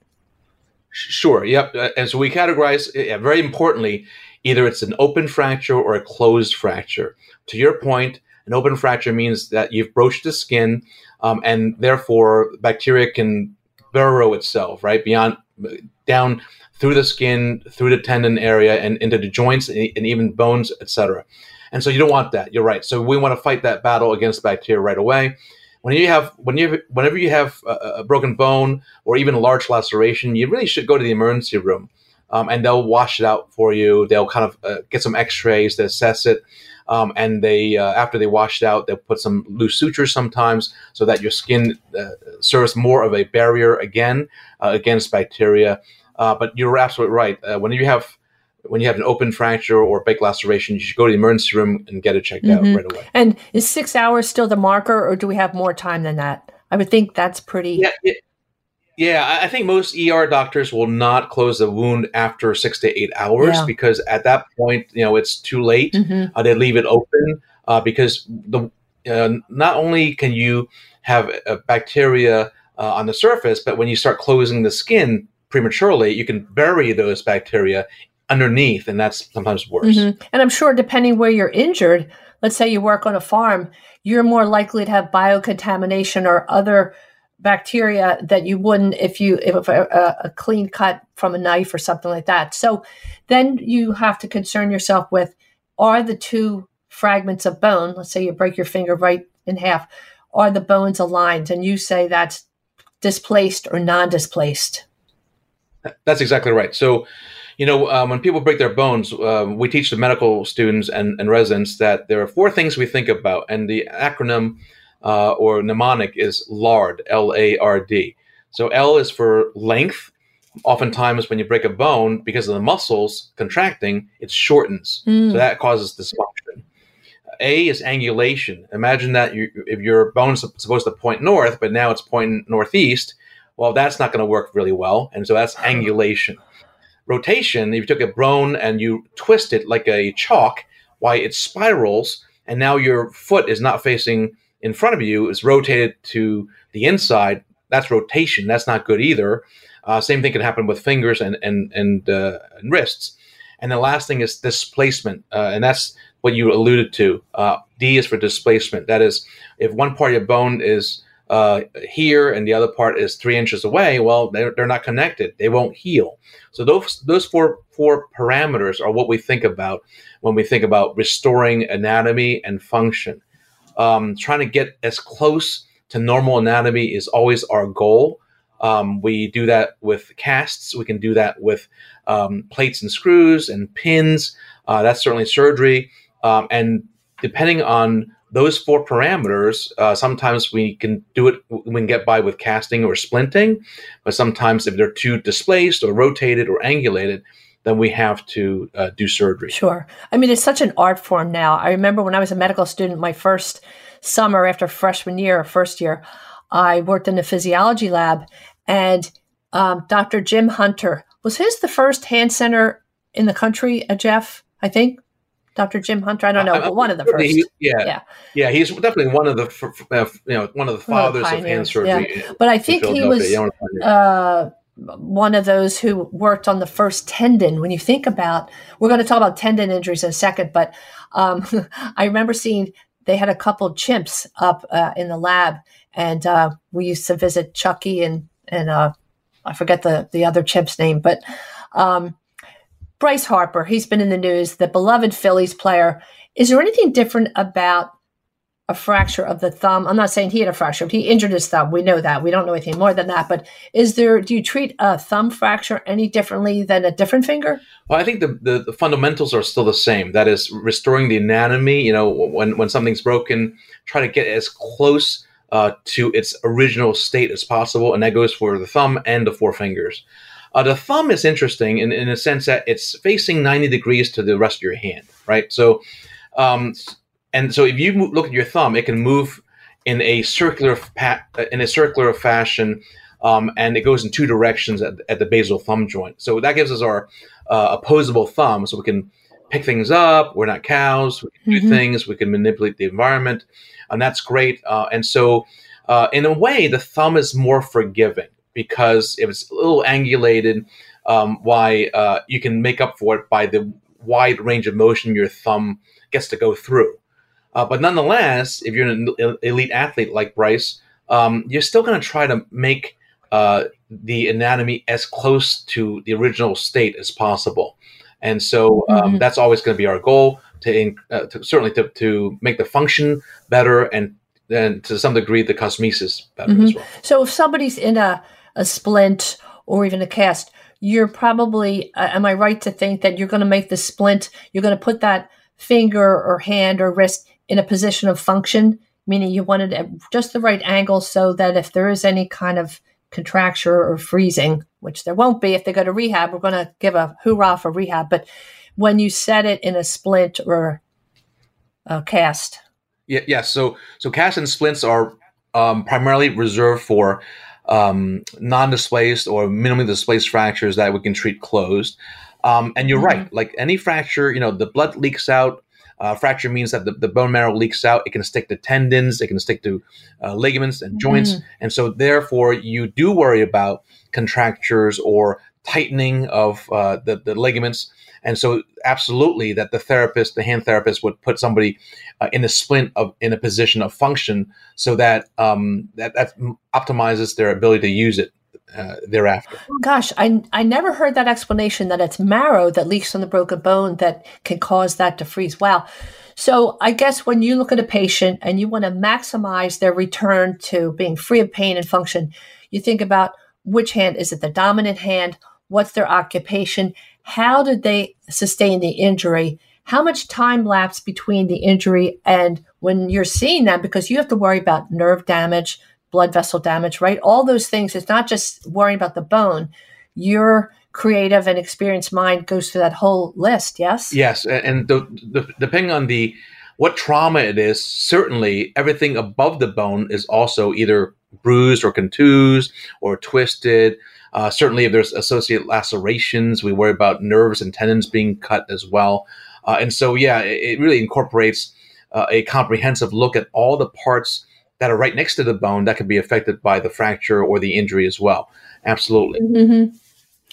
Sure. Yep. And so we categorize, very importantly, either it's an open fracture or a closed fracture. To your point, an open fracture means that you've broached the skin, um, and therefore bacteria can burrow itself, right, beyond, down through the skin, through the tendon area, and into the joints and, and even bones, et cetera. And so you don't want that. You're right. So we want to fight that battle against bacteria right away. When you have, when you, whenever you have a, a broken bone or even a large laceration, you really should go to the emergency room, um, and they'll wash it out for you. They'll kind of uh, get some X-rays to assess it. Um, and they, uh, after they wash it out, they'll put some loose sutures sometimes so that your skin uh, serves more of a barrier again uh, against bacteria. Uh, but you're absolutely right. Uh, when you have when you have an open fracture or big laceration, you should go to the emergency room and get it checked mm-hmm. out right away. And is six hours still the marker, or do we have more time than that? I would think that's pretty... Yeah, it, yeah I think most E R doctors will not close the wound after six to eight hours yeah. because at that point, you know, it's too late. Mm-hmm. Uh, they leave it open uh, because the uh, not only can you have a bacteria uh, on the surface, but when you start closing the skin prematurely, you can bury those bacteria underneath, and that's sometimes worse. Mm-hmm. And I'm sure depending where you're injured, let's say you work on a farm, you're more likely to have biocontamination or other bacteria that you wouldn't if you if a, a clean cut from a knife or something like that. So then you have to concern yourself with, are the two fragments of bone, let's say you break your finger right in half, are the bones aligned? And you say that's displaced or non-displaced. That's exactly right. So, you know, um, when people break their bones, uh, we teach the medical students and, and residents that there are four things we think about. And the acronym uh, or mnemonic is LARD, L A R D. So L is for length. Oftentimes when you break a bone, because of the muscles contracting, it shortens. Mm. So that causes dysfunction. A is angulation. Imagine that you, if your bone's supposed to point north, but now it's pointing northeast, well, that's not going to work really well. And so that's angulation. Rotation, if you took a bone and you twist it like a chalk, why it spirals, and now your foot is not facing in front of you, it's rotated to the inside. That's rotation. That's not good either. Uh, same thing can happen with fingers and and and, uh, and wrists. And the last thing is displacement, uh, and that's what you alluded to. Uh, D is for displacement. That is, if one part of your bone is Uh, here and the other part is three inches away, well, they're, they're not connected. They won't heal. So those those four four parameters are what we think about when we think about restoring anatomy and function. Um, trying to get as close to normal anatomy is always our goal. Um, we do that with casts. We can do that with um, plates and screws and pins. Uh, that's certainly surgery. Um, and depending on those four parameters, uh, sometimes we can do it, we can get by with casting or splinting, but sometimes if they're too displaced or rotated or angulated, then we have to uh, do surgery. Sure. I mean, it's such an art form now. I remember when I was a medical student, my first summer after freshman year or first year, I worked in the physiology lab, and um, Doctor Jim Hunter, was his the first hand center in the country, uh, Jeff, I think? Doctor Jim Hunter, I don't know, I, I, but one of the first. He, yeah, yeah, yeah, he's definitely one of the, uh, you know, one of the fathers oh, of hand surgery. Yeah. But I think he was uh, one of those who worked on the first tendon. When you think about, we're going to talk about tendon injuries in a second, but um, I remember seeing they had a couple chimps up uh, in the lab, and uh, we used to visit Chucky and and uh, I forget the the other chimp's name, but. Um, Bryce Harper, he's been in the news, the beloved Phillies player. Is there anything different about a fracture of the thumb? I'm not saying he had a fracture, but he injured his thumb. We know that. We don't know anything more than that. But is there? Do you treat a thumb fracture any differently than a different finger? Well, I think the, the, the fundamentals are still the same. That is restoring the anatomy. You know, when, when something's broken, try to get as close uh, to its original state as possible. And that goes for the thumb and the four fingers. Uh, the thumb is interesting in, in a sense that it's facing ninety degrees to the rest of your hand, right? So, um, and so if you move, look at your thumb, it can move in a circular pa- in a circular fashion, um, and it goes in two directions at, at the basal thumb joint. So that gives us our uh, opposable thumb, so we can pick things up. We're not cows. We can mm-hmm. do things. We can manipulate the environment, and that's great. Uh, and so, uh, in a way, the thumb is more forgiving. Because if it's a little angulated, um, why uh, you can make up for it by the wide range of motion your thumb gets to go through. Uh, but nonetheless, if you're an elite athlete like Bryce, um, you're still going to try to make uh, the anatomy as close to the original state as possible. And so um, mm-hmm. that's always going to be our goal, to, uh, to certainly to, to make the function better and, and to some degree the cosmesis better mm-hmm. as well. So if somebody's in a a splint or even a cast, you're probably, uh, am I right to think that you're going to make the splint, you're going to put that finger or hand or wrist in a position of function, meaning you want it at just the right angle so that if there is any kind of contracture or freezing, which there won't be if they go to rehab. We're going to give a hoorah for rehab. But when you set it in a splint or a cast. Yeah, yeah. So, so casts and splints are um, primarily reserved for um, non-displaced or minimally displaced fractures that we can treat closed. Um, and you're mm-hmm. right. Like any fracture, you know, the blood leaks out. Uh, fracture means that the, the bone marrow leaks out. It can stick to tendons. It can stick to uh, ligaments and joints. Mm-hmm. And so therefore, you do worry about contractures or tightening of uh, the, the ligaments. And so absolutely that the therapist, the hand therapist would put somebody uh, in a splint of in a position of function so that um, that, that optimizes their ability to use it uh, thereafter. Gosh, I, I never heard that explanation that it's marrow that leaks from the broken bone that can cause that to freeze. Wow. So I guess when you look at a patient and you want to maximize their return to being free of pain and function, you think about which hand, is it the dominant hand? What's their occupation? How did they sustain the injury? How much time lapsed between the injury and when you're seeing them? Because you have to worry about nerve damage, blood vessel damage, right? All those things. It's not just worrying about the bone. Your creative and experienced mind goes through that whole list, yes? Yes, and the, the, depending on the what trauma it is, certainly everything above the bone is also either bruised or contused or twisted. Uh, certainly, if there's associated lacerations, we worry about nerves and tendons being cut as well. Uh, and so, yeah, it, it really incorporates uh, a comprehensive look at all the parts that are right next to the bone that could be affected by the fracture or the injury as well. Absolutely. Mm-hmm.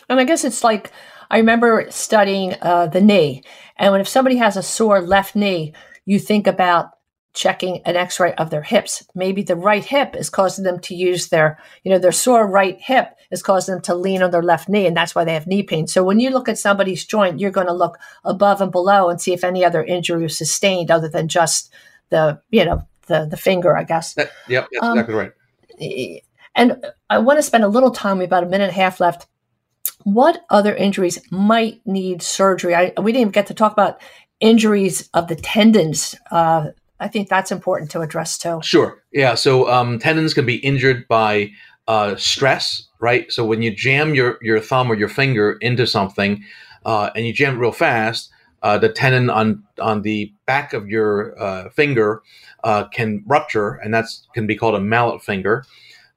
And I guess it's like, I remember studying uh, the knee. And when if somebody has a sore left knee, you think about checking an x-ray of their hips. Maybe the right hip is causing them to use their, you know, their sore right hip is causing them to lean on their left knee, and that's why they have knee pain. So when you look at somebody's joint, you're going to look above and below and see if any other injury was sustained other than just the, you know, the the finger, I guess. That, yep, that's um, exactly right. And I want to spend a little time, we about a minute and a half left. What other injuries might need surgery? I, we didn't even get to talk about injuries of the tendons. Uh, I think that's important to address too. Sure. Yeah. So um, tendons can be injured by uh, stress, right? So when you jam your, your thumb or your finger into something uh, and you jam it real fast, uh, the tendon on, on the back of your uh, finger uh, can rupture, and that's can be called a mallet finger.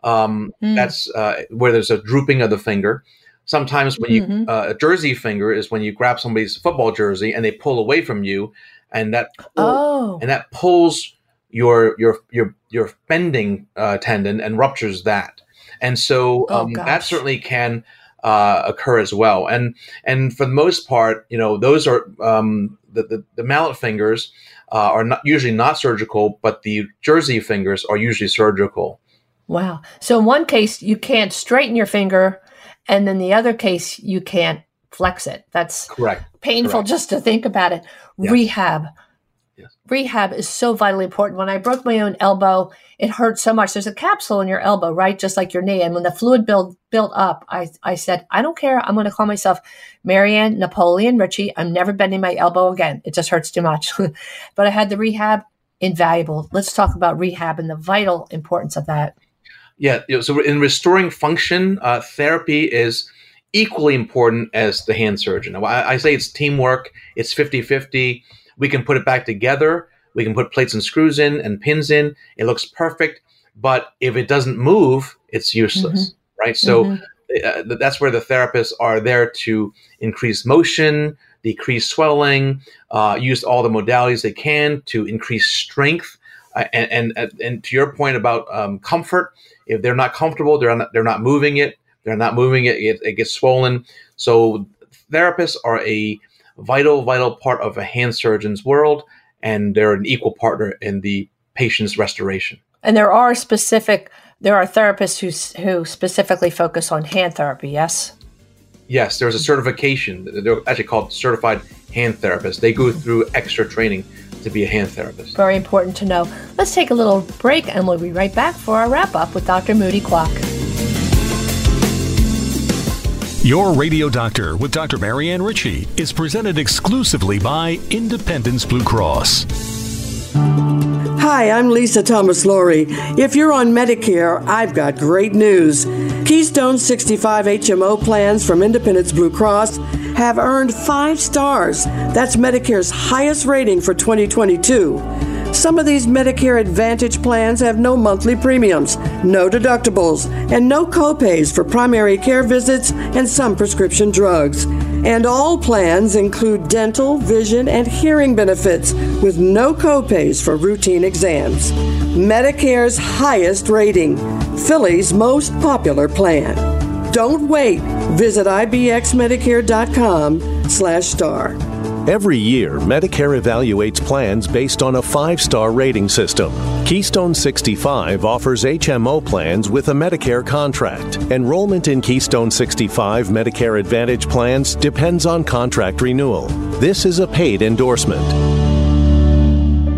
Um, mm. That's uh, where there's a drooping of the finger. Sometimes when mm-hmm. you uh, a jersey finger is when you grab somebody's football jersey and they pull away from you. And that pull, oh. and that pulls your your your your bending uh, tendon and ruptures that, and so um, oh, that certainly can uh, occur as well. And and for the most part, you know, those are um, the, the the mallet fingers uh, are not usually not surgical, but the jersey fingers are usually surgical. Wow! So in one case you can't straighten your finger, and then the other case you can't flex it. That's correct. Painful correct. Just to think about it. Yes. Rehab. Yes. Rehab is so vitally important. When I broke my own elbow, it hurt so much. There's a capsule in your elbow, right? Just like your knee. And when the fluid build, built up, I, I said, I don't care. I'm going to call myself Marianne Napoleon Ritchie. I'm never bending my elbow again. It just hurts too much. But I had the rehab, invaluable. Let's talk about rehab and the vital importance of that. Yeah. So in restoring function, uh, therapy is equally important as the hand surgeon. I, I say it's teamwork. It's fifty-fifty. We can put it back together. We can put plates and screws in and pins in. It looks perfect. But if it doesn't move, it's useless, mm-hmm. right? So mm-hmm. uh, that's where the therapists are there to increase motion, decrease swelling, uh, use all the modalities they can to increase strength. Uh, and, and and to your point about um, comfort, if they're not comfortable, they're not, they're not moving it. They're not moving it, it, it gets swollen. So therapists are a vital, vital part of a hand surgeon's world, and they're an equal partner in the patient's restoration. And there are specific, there are therapists who, who specifically focus on hand therapy, yes? Yes, there's a certification. They're actually called certified hand therapists. They go through extra training to be a hand therapist. Very important to know. Let's take a little break, and we'll be right back for our wrap-up with Doctor Moody Kwok. Your Radio Doctor with Doctor Marianne Ritchie is presented exclusively by Independence Blue Cross. Hi, I'm Lisa Thomas-Laurie. If you're on Medicare, I've got great news. Keystone sixty-five H M O plans from Independence Blue Cross have earned five stars. That's Medicare's highest rating for twenty twenty-two. Some of these Medicare Advantage plans have no monthly premiums, no deductibles, and no copays for primary care visits and some prescription drugs. And all plans include dental, vision, and hearing benefits with no copays for routine exams. Medicare's highest rating, Philly's most popular plan. Don't wait. Visit I B X medicare dot com slash star. Every year, Medicare evaluates plans based on a five-star rating system. Keystone sixty-five offers H M O plans with a Medicare contract. Enrollment in Keystone sixty-five Medicare Advantage plans depends on contract renewal. This is a paid endorsement.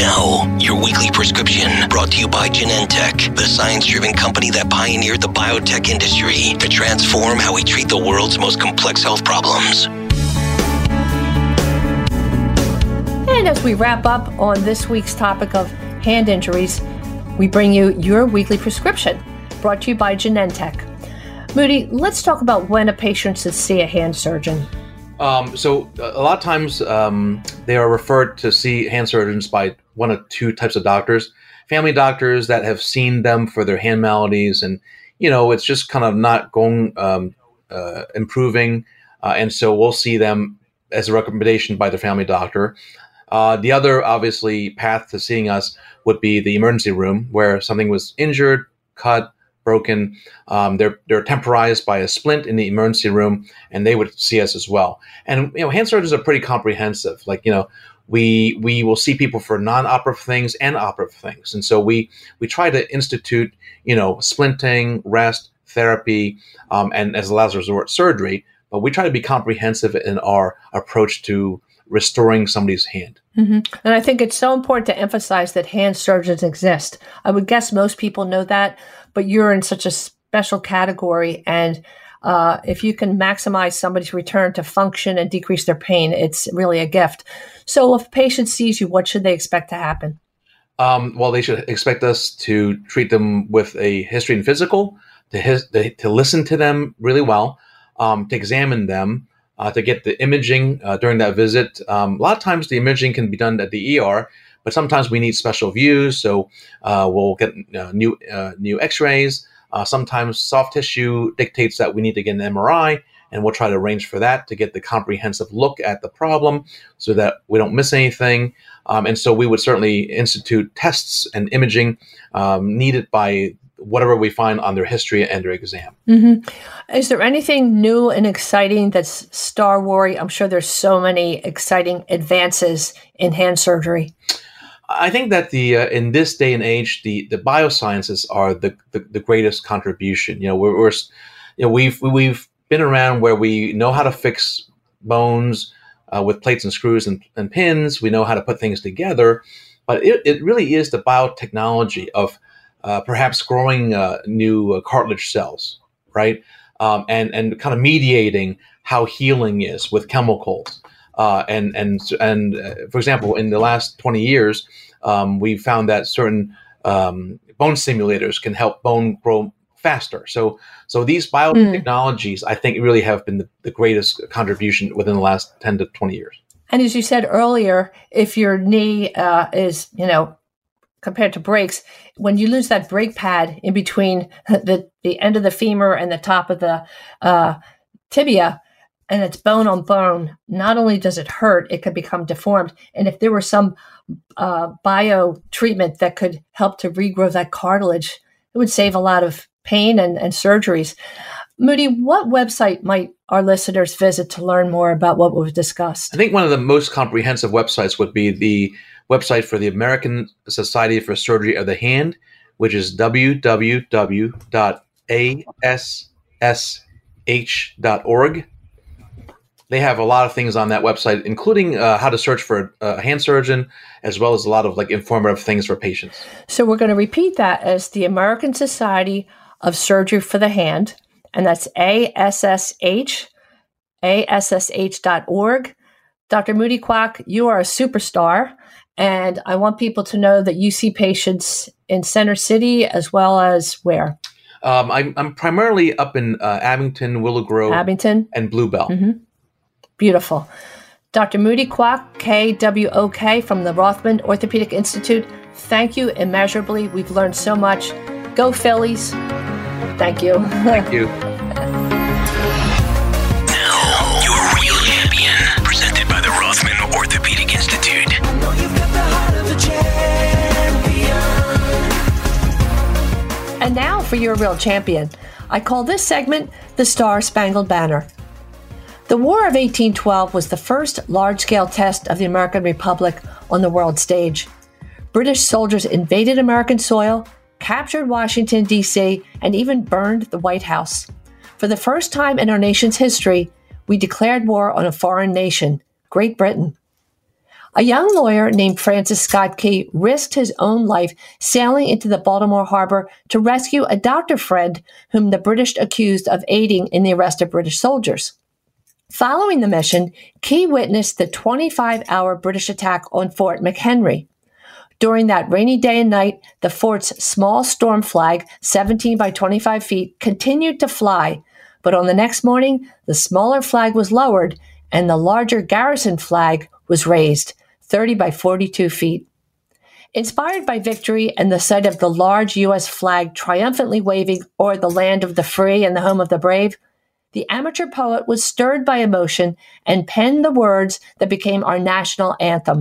Now, your weekly prescription, brought to you by Genentech, the science-driven company that pioneered the biotech industry to transform how we treat the world's most complex health problems. And as we wrap up on this week's topic of hand injuries, we bring you your weekly prescription, brought to you by Genentech. Moody, let's talk about when a patient should see a hand surgeon. Um, so a lot of times um, they are referred to see hand surgeons by one of two types of doctors: family doctors that have seen them for their hand maladies, and you know it's just kind of not going um, uh, improving, uh, and so we'll see them as a recommendation by their family doctor. Uh, the other obviously path to seeing us would be the emergency room, where something was injured, cut, broken. Um, they're they're temporized by a splint in the emergency room, and they would see us as well. And you know, hand surgeons are pretty comprehensive. Like you know, we we will see people for non-operative things and operative things. And so we we try to institute you know splinting, rest, therapy, um, and as a last resort, surgery. But we try to be comprehensive in our approach to restoring somebody's hand. Mm-hmm. And I think it's so important to emphasize that hand surgeons exist. I would guess most people know that, but you're in such a special category. And uh, if you can maximize somebody's return to function and decrease their pain, it's really a gift. So if a patient sees you, what should they expect to happen? Um, well, they should expect us to treat them with a history and physical, to, his, to, to listen to them really well, um, to examine them, Uh, to get the imaging uh, during that visit. Um, a lot of times the imaging can be done at the E R, but sometimes we need special views, so uh, we'll get uh, new uh, new x-rays. Uh, sometimes soft tissue dictates that we need to get an M R I, and we'll try to arrange for that to get the comprehensive look at the problem so that we don't miss anything. Um, and so we would certainly institute tests and imaging um, needed by whatever we find on their history and their exam. Mm-hmm. Is there anything new and exciting that's Star Wars? I'm sure there's so many exciting advances in hand surgery. I think that the uh, in this day and age, the the biosciences are the the, the greatest contribution. You know, we're, we're you know, we've we've been around where we know how to fix bones uh, with plates and screws and, and pins. We know how to put things together, but it, it really is the biotechnology of Uh, perhaps growing uh, new uh, cartilage cells, right? Um, and and kind of mediating how healing is with chemicals. Uh, and and and uh, for example, in the last twenty years, um, we found that certain um, bone stimulators can help bone grow faster. So so these biotechnologies, mm. I think, really have been the, the greatest contribution within the last ten to twenty years. And as you said earlier, if your knee uh, is, you know, compared to brakes, when you lose that brake pad in between the, the end of the femur and the top of the uh, tibia, and it's bone on bone, not only does it hurt, it could become deformed. And if there were some uh, bio treatment that could help to regrow that cartilage, it would save a lot of pain and, and surgeries. Moody, what website might our listeners visit to learn more about what we've discussed? I think one of the most comprehensive websites would be the website for the American Society for Surgery of the Hand, which is w w w dot a s s h dot org. They have a lot of things on that website, including uh, how to search for a, a hand surgeon, as well as a lot of like informative things for patients. So we're going to repeat that as the American Society of Surgery for the Hand, and that's A S S H, A S S H dot org. Doctor Moody Kwok, you are a superstar, and I want people to know that you see patients in Center City as well as where? Um, I'm, I'm primarily up in uh, Abington, Willow Grove, Abington, and Bluebell. Mm-hmm. Beautiful. Doctor Moody Kwok, K W O K, from the Rothman Orthopedic Institute, thank you immeasurably. We've learned so much. Go Phillies. Thank you. Thank you. Now, your real champion, presented by the Rothman Orthopedic Institute. I know you've got the heart of a champion. And now for your real champion. I call this segment the Star Spangled Banner. The War of eighteen twelve was the first large-scale test of the American Republic on the world stage. British soldiers invaded American soil, captured Washington, D C, and even burned the White House. For the first time in our nation's history, we declared war on a foreign nation, Great Britain. A young lawyer named Francis Scott Key risked his own life sailing into the Baltimore harbor to rescue a doctor friend whom the British accused of aiding in the arrest of British soldiers. Following the mission, Key witnessed the twenty-five hour British attack on Fort McHenry. During that rainy day and night, the fort's small storm flag, seventeen by twenty-five feet, continued to fly, but on the next morning, the smaller flag was lowered and the larger garrison flag was raised, thirty by forty-two feet. Inspired by victory and the sight of the large U S flag triumphantly waving o'er the land of the free and the home of the brave, the amateur poet was stirred by emotion and penned the words that became our national anthem.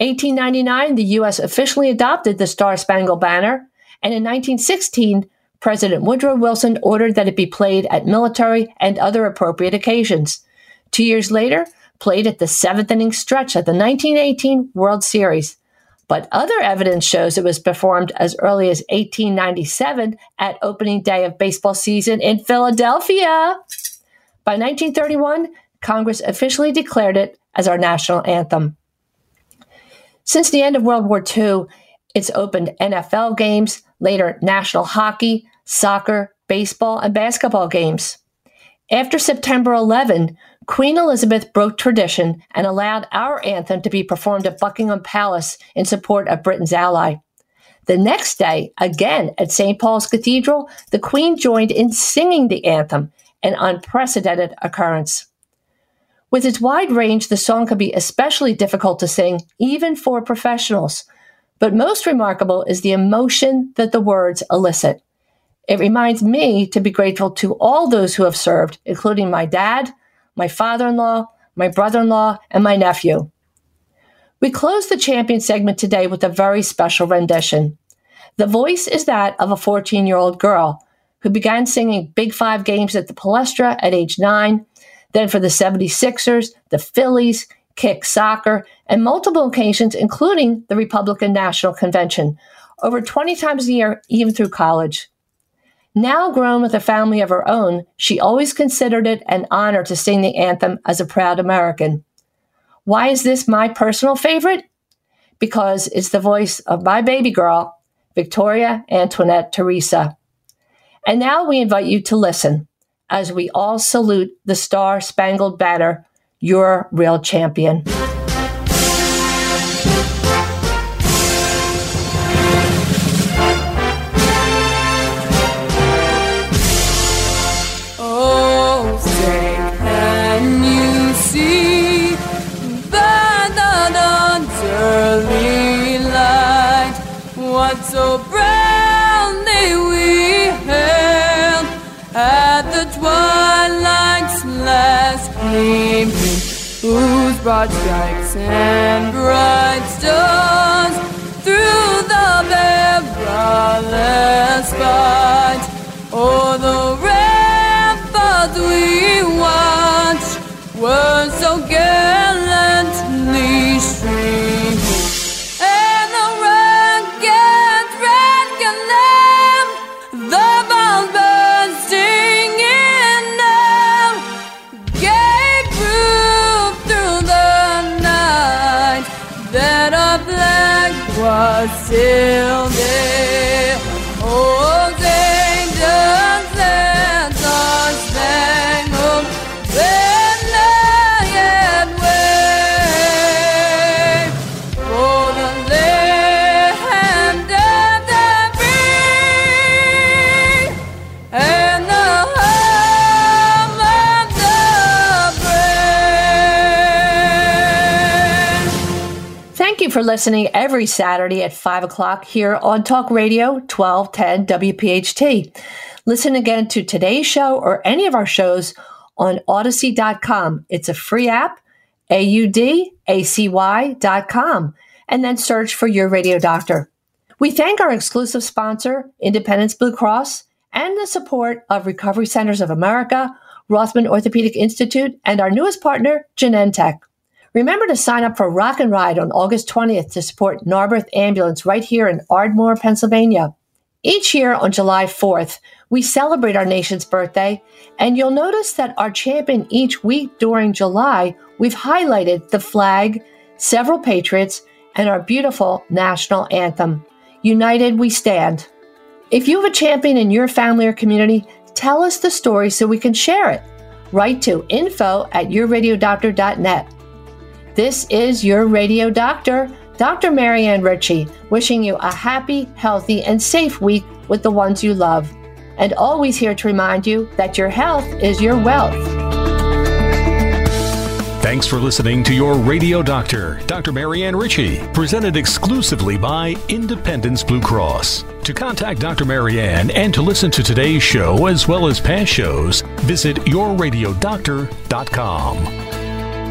eighteen ninety-nine, the U S officially adopted the Star-Spangled Banner, and in nineteen sixteen, President Woodrow Wilson ordered that it be played at military and other appropriate occasions. Two years later, played at the seventh-inning stretch at the nineteen eighteen World Series. But other evidence shows it was performed as early as eighteen ninety-seven at opening day of baseball season in Philadelphia. By nineteen thirty-one, Congress officially declared it as our national anthem. Since the end of World War Two, it's opened N F L games, later national hockey, soccer, baseball, and basketball games. After September eleventh, Queen Elizabeth broke tradition and allowed our anthem to be performed at Buckingham Palace in support of Britain's ally. The next day, again at Saint Paul's Cathedral, the Queen joined in singing the anthem, an unprecedented occurrence. With its wide range, the song can be especially difficult to sing, even for professionals. But most remarkable is the emotion that the words elicit. It reminds me to be grateful to all those who have served, including my dad, my father-in-law, my brother-in-law, and my nephew. We close the champion segment today with a very special rendition. The voice is that of a fourteen-year-old girl who began singing Big Five games at the Palestra at age nine, then for the seventy-sixers, the Phillies, kick soccer, and multiple occasions, including the Republican National Convention, over twenty times a year, even through college. Now grown with a family of her own, she always considered it an honor to sing the anthem as a proud American. Why is this my personal favorite? Because it's the voice of my baby girl, Victoria Antoinette Teresa. And now we invite you to listen as we all salute the Star-Spangled Banner, your real champion. So proudly we hailed at the twilight's last gleaming, whose broad stripes and bright stars through the perilous fight, o'er the ramparts we watched were so gallantly streaming. For listening every Saturday at five o'clock here on Talk Radio twelve ten W P H T. Listen again to today's show or any of our shows on Odyssey dot com. It's a free app, A U D A C Y dot com, and then search for Your Radio Doctor. We thank our exclusive sponsor, Independence Blue Cross, and the support of Recovery Centers of America, Rothman Orthopedic Institute, and our newest partner, Genentech. Remember to sign up for Rock and Ride on August twentieth to support Narberth Ambulance right here in Ardmore, Pennsylvania. Each year on July fourth, we celebrate our nation's birthday, and you'll notice that our champion each week during July, we've highlighted the flag, several patriots, and our beautiful national anthem. United we stand. If you have a champion in your family or community, tell us the story so we can share it. Write to info at your radio doctor dot net. This is Your Radio Doctor, Doctor Marianne Ritchie, wishing you a happy, healthy, and safe week with the ones you love. And always here to remind you that your health is your wealth. Thanks for listening to Your Radio Doctor, Doctor Marianne Ritchie, presented exclusively by Independence Blue Cross. To contact Doctor Marianne and to listen to today's show as well as past shows, visit your radio doctor dot com.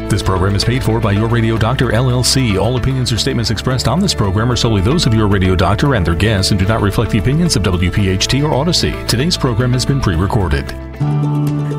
This program is paid for by Your Radio Doctor, L L C. All opinions or statements expressed on this program are solely those of Your Radio Doctor and their guests and do not reflect the opinions of W P H T or Odyssey. Today's program has been pre-recorded.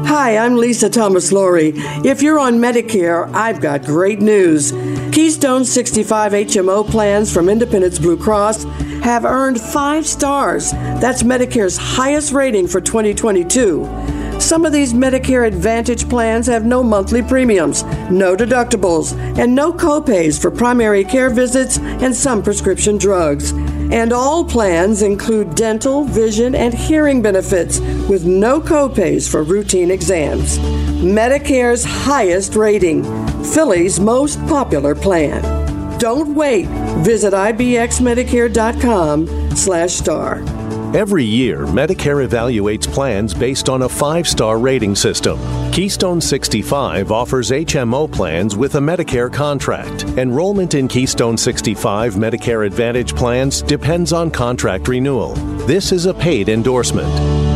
Hi, I'm Lisa Thomas-Laurie. If you're on Medicare, I've got great news. Keystone sixty-five H M O plans from Independence Blue Cross have earned five stars. That's Medicare's highest rating for twenty twenty-two. Some of these Medicare Advantage plans have no monthly premiums, no deductibles, and no copays for primary care visits and some prescription drugs. And all plans include dental, vision, and hearing benefits with no copays for routine exams. Medicare's highest rating, Philly's most popular plan. Don't wait. Visit I B X medicare dot com slash star. Every year, Medicare evaluates plans based on a five-star rating system. Keystone sixty-five offers H M O plans with a Medicare contract. Enrollment in Keystone sixty-five Medicare Advantage plans depends on contract renewal. This is a paid endorsement.